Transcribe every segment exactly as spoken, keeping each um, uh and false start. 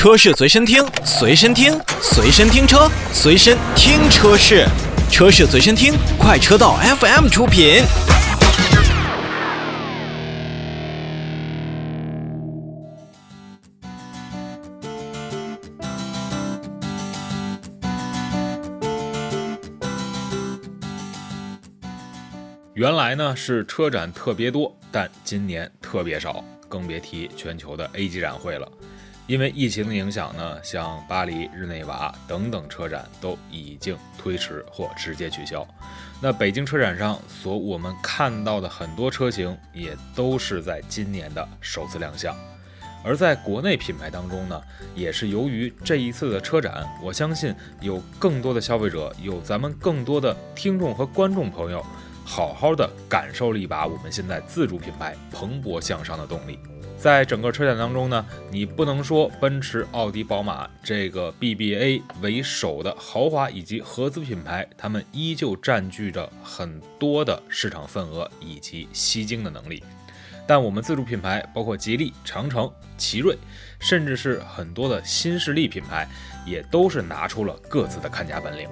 车市随身听，随身听，随身听车，随身听车市，车市随身听，快车道 F M 出品。原来呢是车展特别多，但今年特别少，更别提全球的 A 级展会了。因为疫情的影响呢，像巴黎、日内瓦等等车展都已经推迟或直接取消。那北京车展上所我们看到的很多车型也都是在今年的首次亮相。而在国内品牌当中呢，也是由于这一次的车展，我相信有更多的消费者，有咱们更多的听众和观众朋友，好好的感受了一把我们现在自主品牌蓬勃向上的动力。在整个车展当中呢，你不能说奔驰、奥迪、宝马这个 B B A 为首的豪华以及合资品牌，他们依旧占据着很多的市场份额以及吸金的能力。但我们自主品牌，包括吉利、长城、奇瑞，甚至是很多的新势力品牌，也都是拿出了各自的看家本领。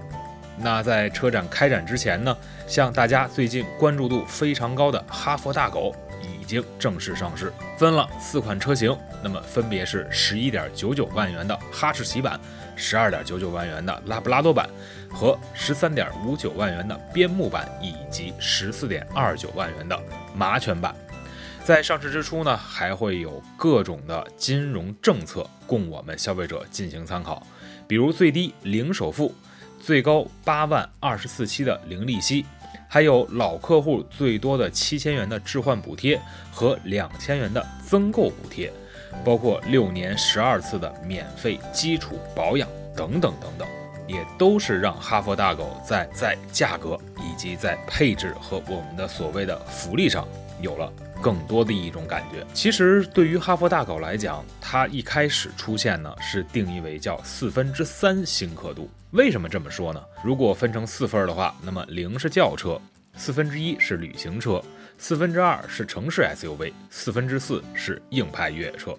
那在车展开展之前呢，像大家最近关注度非常高的哈佛大狗已经正式上市，分了四款车型，那么分别是 十一点九九万元的哈士奇版、 十二点九九万元的拉布拉多版和 十三点五九万元的边牧版，以及 十四点二九万元的马犬版。在上市之初呢，还会有各种的金融政策供我们消费者进行参考，比如最低零首付，最高八万二十四期的零利息，还有老客户最多的七千元的置换补贴和两千元的增购补贴，包括六年十二次的免费基础保养等等等等，也都是让哈佛大狗在在价格以及在配置和我们的所谓的福利上有了更多的一种感觉。其实对于哈佛大狗来讲，它一开始出现呢是定义为叫四分之三新刻度。为什么这么说呢？如果分成四份的话，那么零是轿车，四分之一是旅行车，四分之二是城市 S U V， 四分之四是硬派越野车。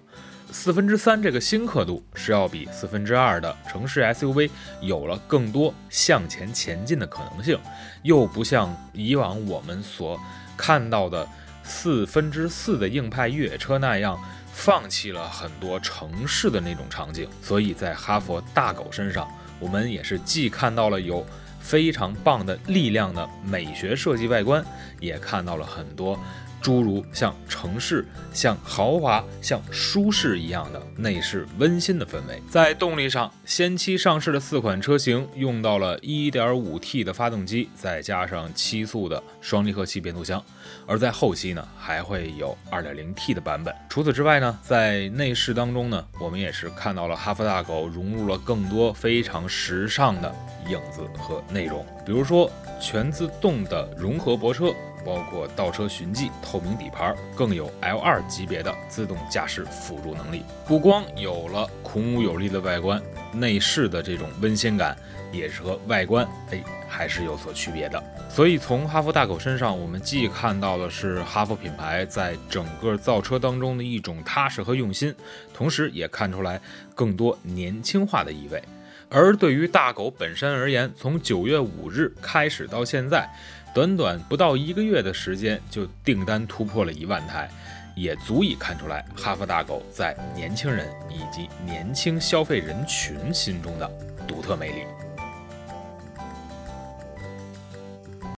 四分之三这个新刻度是要比四分之二的城市 S U V 有了更多向前前进的可能性，又不像以往我们所看到的四分之四的硬派越野车那样放弃了很多城市的那种场景。所以在哈佛大狗身上，我们也是既看到了有非常棒的力量的美学设计外观，也看到了很多诸如像城市、像豪华、像舒适一样的内饰温馨的氛围。在动力上，先期上市的四款车型用到了 一点五 T 的发动机，再加上七速的双离合器变速箱，而在后期呢还会有 二点零 T 的版本。除此之外呢，在内饰当中呢，我们也是看到了哈佛大狗融入了更多非常时尚的影子和内容，比如说全自动的融合泊车，包括倒车循迹、透明底盘，更有 L 二 级别的自动驾驶辅助能力。不光有了孔武有力的外观，内饰的这种温馨感也是和外观、哎、还是有所区别的。所以从哈佛大狗身上，我们既看到的是哈佛品牌在整个造车当中的一种踏实和用心，同时也看出来更多年轻化的意味。而对于大狗本身而言，从九月五日开始到现在，短短不到一个月的时间，就订单突破了一万台，也足以看出来哈佛大狗在年轻人以及年轻消费人群心中的独特魅力。